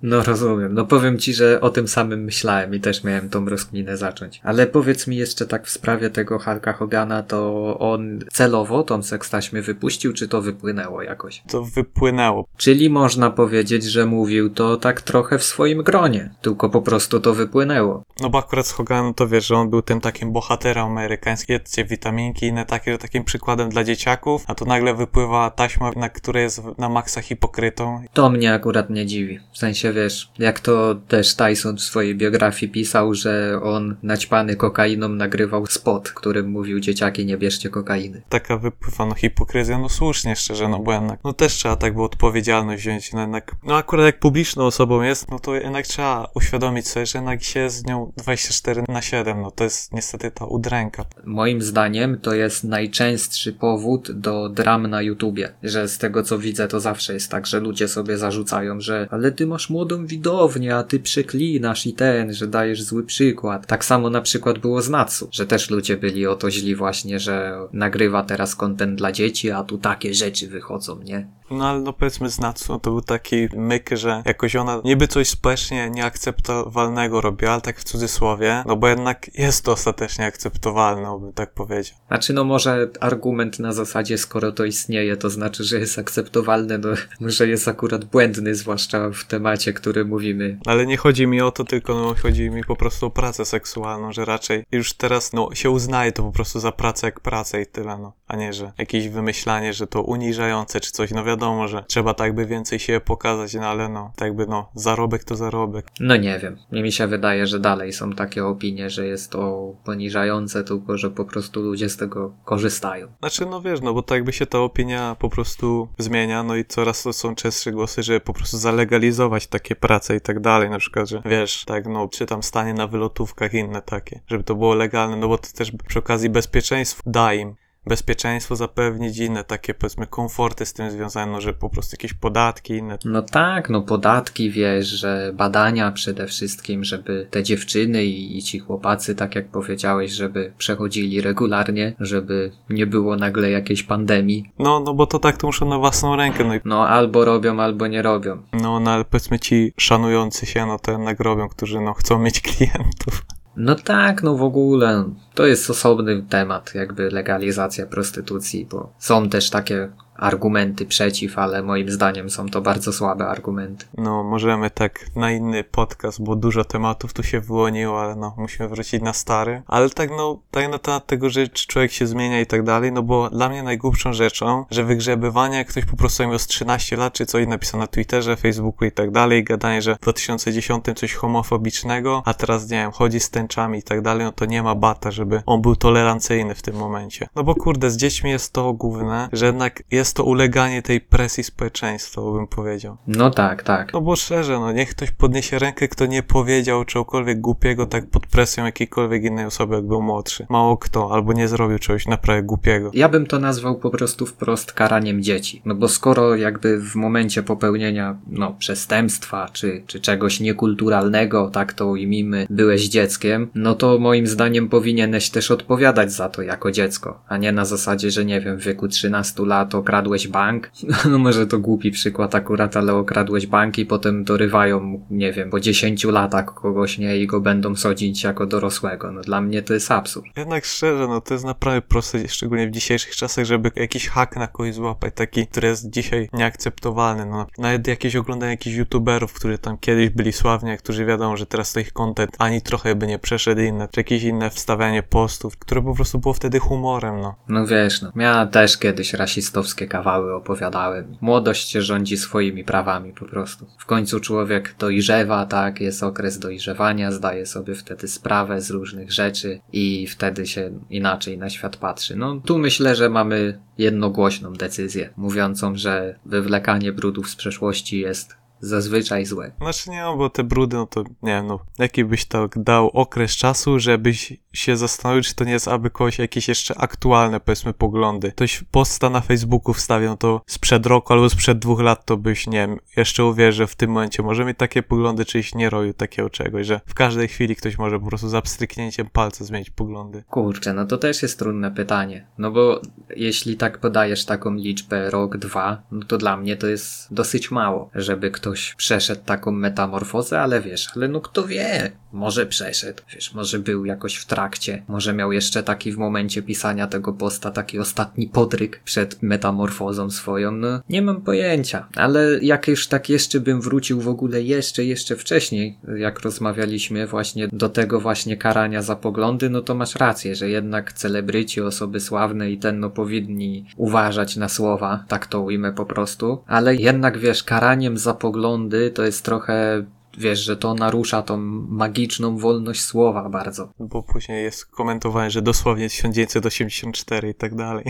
No rozumiem. No powiem ci, że o tym samym myślałem i też miałem tą rozkminę zacząć. Ale powiedz mi jeszcze tak w sprawie tego Hulka Hogana, to on celowo tą sekstaśmę wypuścił, czy to wypłynęło jakoś? To wypłynęło. Czyli można powiedzieć, że mówił to tak trochę w swoim gronie, tylko po prostu to wypłynęło. No bo akurat z Hoganem to wiesz, że on był tym takim bohaterem amerykańskim, jedzcie witaminki i inne takie, że takim przykładem dla dzieciaków, a tu nagle wypływa taśma, na której jest na maksa hipokrytą. To mnie akurat nie dziwi. W sensie wiesz, jak to też Tyson w swojej biografii pisał, że on naćpany kokainą nagrywał spot, którym mówił dzieciaki nie bierzcie kokainy. Taka wypływa no hipokryzja, no słusznie szczerze, no bo jednak, no też trzeba tak by odpowiedzialność wziąć, no jednak, no akurat jak publiczną osobą jest, no to jednak trzeba uświadomić sobie, że jednak się z nią 24/7, no to jest niestety ta udręka. Moim zdaniem to jest najczęstszy powód do dram na YouTubie, że z tego co widzę to zawsze jest tak, że ludzie sobie zarzucają, że ale ty masz młodą widownię, a ty przeklinasz i ten, że dajesz zły przykład. Tak samo na przykład było z Natsu, że też ludzie byli o to źli właśnie, że nagrywa teraz content dla dzieci, a tu takie rzeczy wychodzą, nie? No ale no powiedzmy z Natsu to był taki myk, że jakoś ona niby coś społecznie nieakceptowalnego robiła, ale tak w cudzysłowie, no bo jednak jest to ostatecznie akceptowalne, bym tak powiedział. Znaczy no może argument na zasadzie skoro to istnieje, to znaczy, że jest akceptowalne, no może jest akurat błędny, zwłaszcza w temacie, który mówimy. Ale nie chodzi mi o to, tylko no, chodzi mi po prostu o pracę seksualną, że raczej już teraz no, się uznaje to po prostu za pracę jak pracę i tyle, no. A nie, że jakieś wymyślanie, że to uniżające czy coś, no wiadomo, że trzeba tak by więcej się pokazać, no ale no, tak by no, zarobek to zarobek. No nie wiem. Mi się wydaje, że dalej są takie opinie, że jest to poniżające, tylko że po prostu ludzie z tego korzystają. Znaczy no wiesz, no bo tak by się ta opinia po prostu zmienia, no i coraz to są częstsze głosy, że po prostu zalegalizować takie prace i tak dalej, na przykład, że wiesz, tak, no, czy tam stanie na wylotówkach inne takie, żeby to było legalne, no bo to też przy okazji bezpieczeństwo da im. Bezpieczeństwo zapewnić inne takie, powiedzmy, komforty z tym związane, no, że po prostu jakieś podatki inne. No tak, no podatki, wiesz, że badania przede wszystkim, żeby te dziewczyny i ci chłopacy, tak jak powiedziałeś, żeby przechodzili regularnie, żeby nie było nagle jakiejś pandemii. No bo to tak, to muszą na własną rękę. No albo robią, albo nie robią. No ale powiedzmy ci szanujący się, no to jednak robią, którzy no chcą mieć klientów. No tak, no w ogóle to jest osobny temat, jakby legalizacja prostytucji, bo są też takie argumenty przeciw, ale moim zdaniem są to bardzo słabe argumenty. No możemy tak na inny podcast, bo dużo tematów tu się wyłoniło, ale no musimy wrócić na stary. Ale tak no, tak na temat tego, że człowiek się zmienia i tak dalej, no bo dla mnie najgłupszą rzeczą, że wygrzebywanie, jak ktoś po prostu miał z 13 lat, czy coś napisał na Twitterze, Facebooku i tak dalej, gadanie, że w 2010 coś homofobicznego, a teraz nie wiem, chodzi z tęczami i tak dalej, no to nie ma bata, żeby on był tolerancyjny w tym momencie. No bo kurde, z dziećmi jest to główne, że jednak jest to uleganie tej presji społeczeństwa, bym powiedział. No tak. No bo szczerze, no niech ktoś podniesie rękę, kto nie powiedział czegokolwiek głupiego tak pod presją jakiejkolwiek innej osoby, jak był młodszy. Mało kto, albo nie zrobił czegoś naprawdę głupiego. Ja bym to nazwał po prostu wprost karaniem dzieci. No bo skoro jakby w momencie popełnienia no przestępstwa, czy czegoś niekulturalnego, tak to ujmijmy, byłeś dzieckiem, no to moim zdaniem powinieneś też odpowiadać za to jako dziecko, a nie na zasadzie, że nie wiem, w wieku 13 lat okradłeś bank, no może to głupi przykład akurat, ale okradłeś bank i potem dorywają, nie wiem, po 10 latach kogoś, nie, i go będą sądzić jako dorosłego. No dla mnie to jest absurd. Jednak szczerze, no to jest naprawdę proste, szczególnie w dzisiejszych czasach, żeby jakiś hak na kogoś złapać, taki, który jest dzisiaj nieakceptowalny. No nawet jakieś oglądanie jakichś youtuberów, którzy tam kiedyś byli sławni, a którzy wiadomo, że teraz to ich content ani trochę by nie przeszedł inne, czy jakieś inne wstawianie postów, które po prostu było wtedy humorem, no. No wiesz, no. Ja też kiedyś rasistowskie kawały opowiadałem. Młodość się rządzi swoimi prawami po prostu. W końcu człowiek dojrzewa, tak? Jest okres dojrzewania, zdaje sobie wtedy sprawę z różnych rzeczy i wtedy się inaczej na świat patrzy. No tu myślę, że mamy jednogłośną decyzję mówiącą, że wywlekanie brudów z przeszłości jest zazwyczaj złe. Znaczy nie, no bo te brudy, no to nie wiem, no jaki byś to dał okres czasu, żebyś się zastanowił, czy to nie jest aby kogoś jakieś jeszcze aktualne, powiedzmy, poglądy. Ktoś posta na Facebooku wstawia, no to sprzed roku albo sprzed 2 lat to byś, nie wiem, jeszcze uwierzył w tym momencie. Może mieć takie poglądy, czyś nie robił takiego czegoś, że w każdej chwili ktoś może po prostu za pstryknięciem palca zmienić poglądy. Kurczę, no to też jest trudne pytanie. No bo jeśli tak podajesz taką liczbę rok, 2, no to dla mnie to jest dosyć mało, żeby ktoś przeszedł taką metamorfozę, ale wiesz, ale no kto wie, może przeszedł, wiesz, może był jakoś w trakcie, może miał jeszcze taki w momencie pisania tego posta, taki ostatni podryk przed metamorfozą swoją, no nie mam pojęcia, ale jak już tak jeszcze bym wrócił w ogóle jeszcze wcześniej, jak rozmawialiśmy właśnie do tego właśnie karania za poglądy, no to masz rację, że jednak celebryci, osoby sławne i ten, no powinni uważać na słowa, tak to ujmę po prostu, ale jednak wiesz, karaniem za poglądy to jest trochę... Wiesz, że to narusza tą magiczną wolność słowa bardzo. Bo później jest komentowanie, że dosłownie 1984 i tak dalej.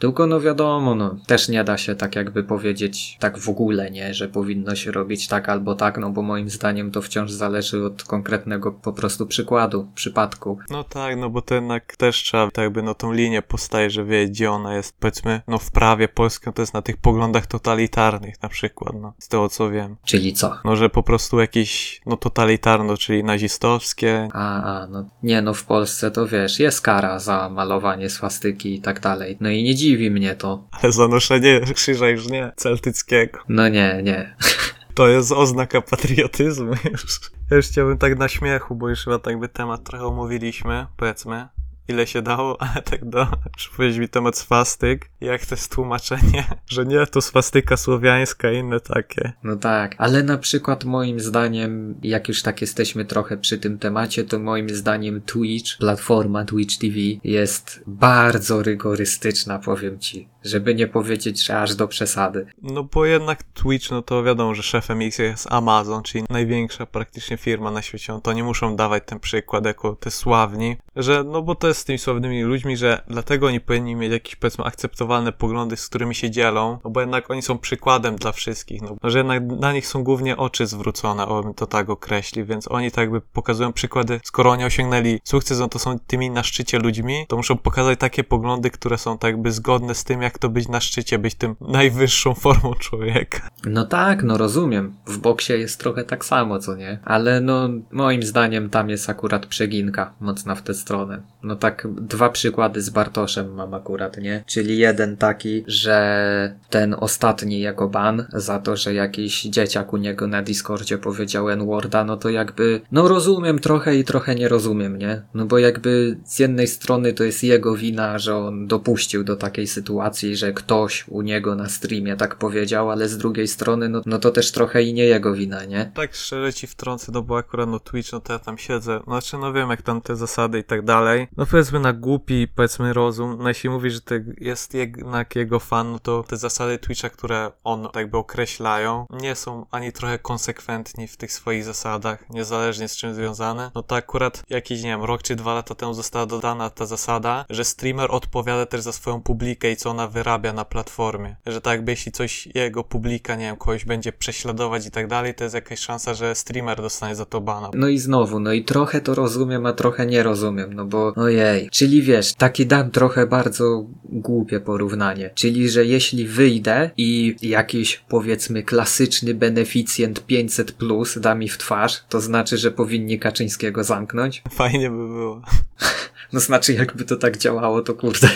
Tylko no wiadomo, no też nie da się tak jakby powiedzieć tak w ogóle, nie? Że powinno się robić tak albo tak, no bo moim zdaniem to wciąż zależy od konkretnego po prostu przykładu, przypadku. No tak, no bo to jednak też trzeba tak jakby no tą linię postawić, że wie, gdzie ona jest, powiedzmy, no w prawie polskim to jest na tych poglądach totalitarnych na przykład, no z tego co wiem. Czyli co? No, że po prostu jakiś no totalitarno, czyli nazistowskie. No nie, no w Polsce to wiesz, jest kara za malowanie swastyki i tak dalej. No i nie dziwi mnie to. Ale za noszenie krzyża już nie, celtyckiego. No nie. To jest oznaka patriotyzmu już. Ja już chciałbym tak na śmiechu, bo już chyba tak by temat trochę omówiliśmy, powiedzmy. Ile się dało, ale tak przypowiedz mi temat swastyk, jak to jest tłumaczenie, że nie, to swastyka słowiańska i inne takie. No tak, ale na przykład moim zdaniem, jak już tak jesteśmy trochę przy tym temacie, to moim zdaniem Twitch, platforma Twitch TV jest bardzo rygorystyczna, powiem ci, żeby nie powiedzieć, że aż do przesady. No bo jednak Twitch, no to wiadomo, że szefem ich jest Amazon, czyli największa praktycznie firma na świecie, no to nie muszą dawać ten przykład jako te sławni, że no bo to jest z tymi sławnymi ludźmi, że dlatego oni powinni mieć jakieś, powiedzmy, akceptowalne poglądy, z którymi się dzielą, no bo jednak oni są przykładem dla wszystkich, no że jednak na nich są głównie oczy zwrócone, o bym to tak określił, więc oni tak jakby pokazują przykłady, skoro oni osiągnęli sukces, no to są tymi na szczycie ludźmi, to muszą pokazać takie poglądy, które są tak jakby zgodne z tym, jak to być na szczycie, być tym najwyższą formą człowieka. No tak, no rozumiem, w boksie jest trochę tak samo, co nie, ale no moim zdaniem tam jest akurat przeginka mocna w tę stronę, no tak 2 przykłady z Bartoszem mam akurat, nie? Czyli jeden taki, że ten ostatni jako ban za to, że jakiś dzieciak u niego na Discordzie powiedział N-worda, no to jakby, no rozumiem trochę i trochę nie rozumiem, nie? No bo jakby z jednej strony to jest jego wina, że on dopuścił do takiej sytuacji, że ktoś u niego na streamie tak powiedział, ale z drugiej strony, no to też trochę i nie jego wina, nie? Tak szczerze ci wtrącę, no bo akurat no Twitch, no to ja tam siedzę, znaczy no wiem jak tam te zasady i tak dalej, no powiedzmy na głupi, powiedzmy rozum, no jeśli mówi, że to jest jednak jego fan, no to te zasady Twitcha, które on jakby określają, nie są ani trochę konsekwentni w tych swoich zasadach, niezależnie z czym związane. No to akurat jakiś, nie wiem, rok czy 2 lata temu została dodana ta zasada, że streamer odpowiada też za swoją publikę i co ona wyrabia na platformie. Że tak jakby jeśli coś jego publika, nie wiem, kogoś będzie prześladować i tak dalej, to jest jakaś szansa, że streamer dostanie za to bana. No i znowu, no i trochę to rozumiem, a trochę nie rozumiem, no bo ojej, czyli wiesz, taki dam trochę bardzo głupie porównanie, czyli że jeśli wyjdę i jakiś powiedzmy klasyczny beneficjent 500+ da mi w twarz, to znaczy, że powinni Kaczyńskiego zamknąć? Fajnie by było. No znaczy jakby to tak działało, to kurde,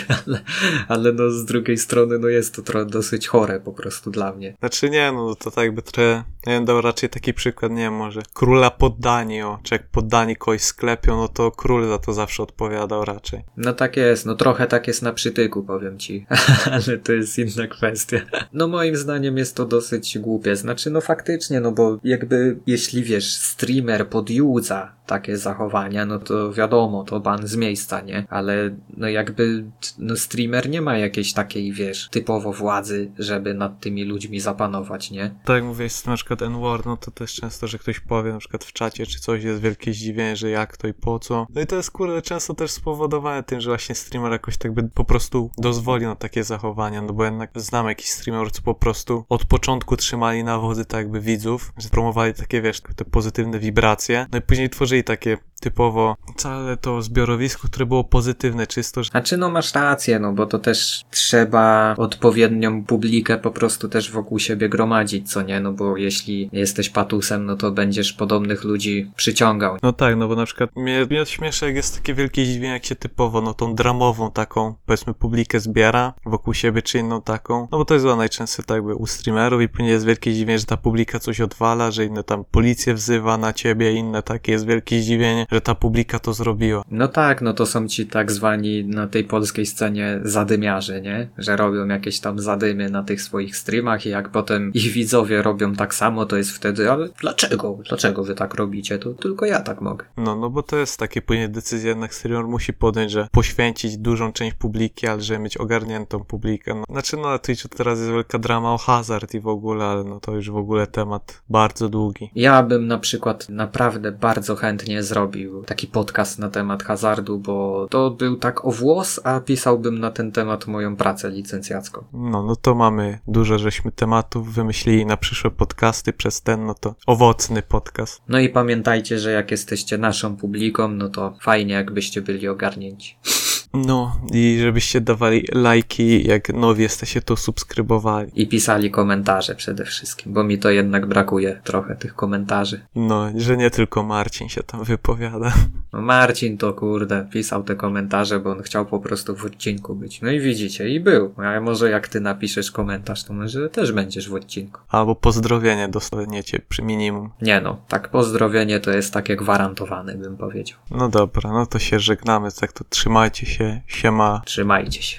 ale no z drugiej strony no jest to dosyć chore po prostu dla mnie. Znaczy nie, no to tak jakby trochę, nie wiem, dał raczej taki przykład, nie wiem, może króla poddani, czy jak poddani kogoś sklepią, no to król za to zawsze odpowiadał raczej. No tak jest, no trochę tak jest na przytyku, powiem ci, ale to jest inna kwestia. No moim zdaniem jest to dosyć głupie, znaczy no faktycznie, no bo jakby jeśli wiesz, streamer podjudza takie zachowania, no to wiadomo, to ban z miejsca, nie? Ale no jakby no streamer nie ma jakiejś takiej, wiesz, typowo władzy, żeby nad tymi ludźmi zapanować, nie? Tak jak mówię, na przykład przykład N-word, no to też często, że ktoś powie na przykład w czacie czy coś, jest wielkie zdziwienie, że jak to i po co. No i to jest kurde często też spowodowane tym, że właśnie streamer jakoś tak by po prostu dozwolił na takie zachowania, no bo jednak znam jakichś streamerów, co po prostu od początku trzymali na wodzy tak jakby widzów, że promowali takie, wiesz, te pozytywne wibracje, no i później tworzyli takie typowo całe to zbiorowisko, które było pozytywne, czysto. Znaczy no masz rację, no bo to też trzeba odpowiednią publikę po prostu też wokół siebie gromadzić, co nie? No bo jeśli jesteś patusem, no to będziesz podobnych ludzi przyciągał. No tak, no bo na przykład mnie śmieszy, jak jest takie wielkie zdziwienie, jak się typowo, no tą dramową taką, powiedzmy, publikę zbiera wokół siebie, czy inną taką, no bo to jest najczęstsze tak jakby u streamerów i później jest wielkie zdziwienie, że ta publika coś odwala, że inne tam policję wzywa na ciebie, inne takie jest wielkie zdziwienie, że ta publika to zrobiła. No tak, no to są ci tak zwani na tej polskiej scenie zadymiarze, nie? Że robią jakieś tam zadymy na tych swoich streamach i jak potem ich widzowie robią tak samo, to jest wtedy, ale dlaczego? Dlaczego wy tak robicie? To tylko ja tak mogę. No bo to jest takie później decyzja, jednak streamer musi podjąć, że poświęcić dużą część publiki, ale żeby mieć ogarniętą publikę. No, znaczy no na Twitchu teraz jest wielka drama o hazard i w ogóle, ale no to już w ogóle temat bardzo długi. Ja bym na przykład naprawdę bardzo chętnie zrobił taki podcast na temat hazardu, bo to był tak o włos, a pisałbym na ten temat moją pracę licencjacką. No to mamy dużo, żeśmy tematów wymyślili na przyszłe podcasty przez ten, no to owocny podcast. No i pamiętajcie, że jak jesteście naszą publiką, no to fajnie jakbyście byli ogarnięci. No i żebyście dawali lajki, jak nowi jesteście, to subskrybowali. I pisali komentarze przede wszystkim, bo mi to jednak brakuje trochę tych komentarzy. No, że nie tylko Marcin się tam wypowiada. No Marcin to kurde, pisał te komentarze, bo on chciał po prostu w odcinku być. No i widzicie, i był. A może jak ty napiszesz komentarz, to może też będziesz w odcinku. Albo pozdrowienie dostaniecie przy minimum. Nie no, tak pozdrowienie to jest takie gwarantowane, bym powiedział. No dobra, no to się żegnamy, tak to trzymajcie się. Siema. Trzymajcie się.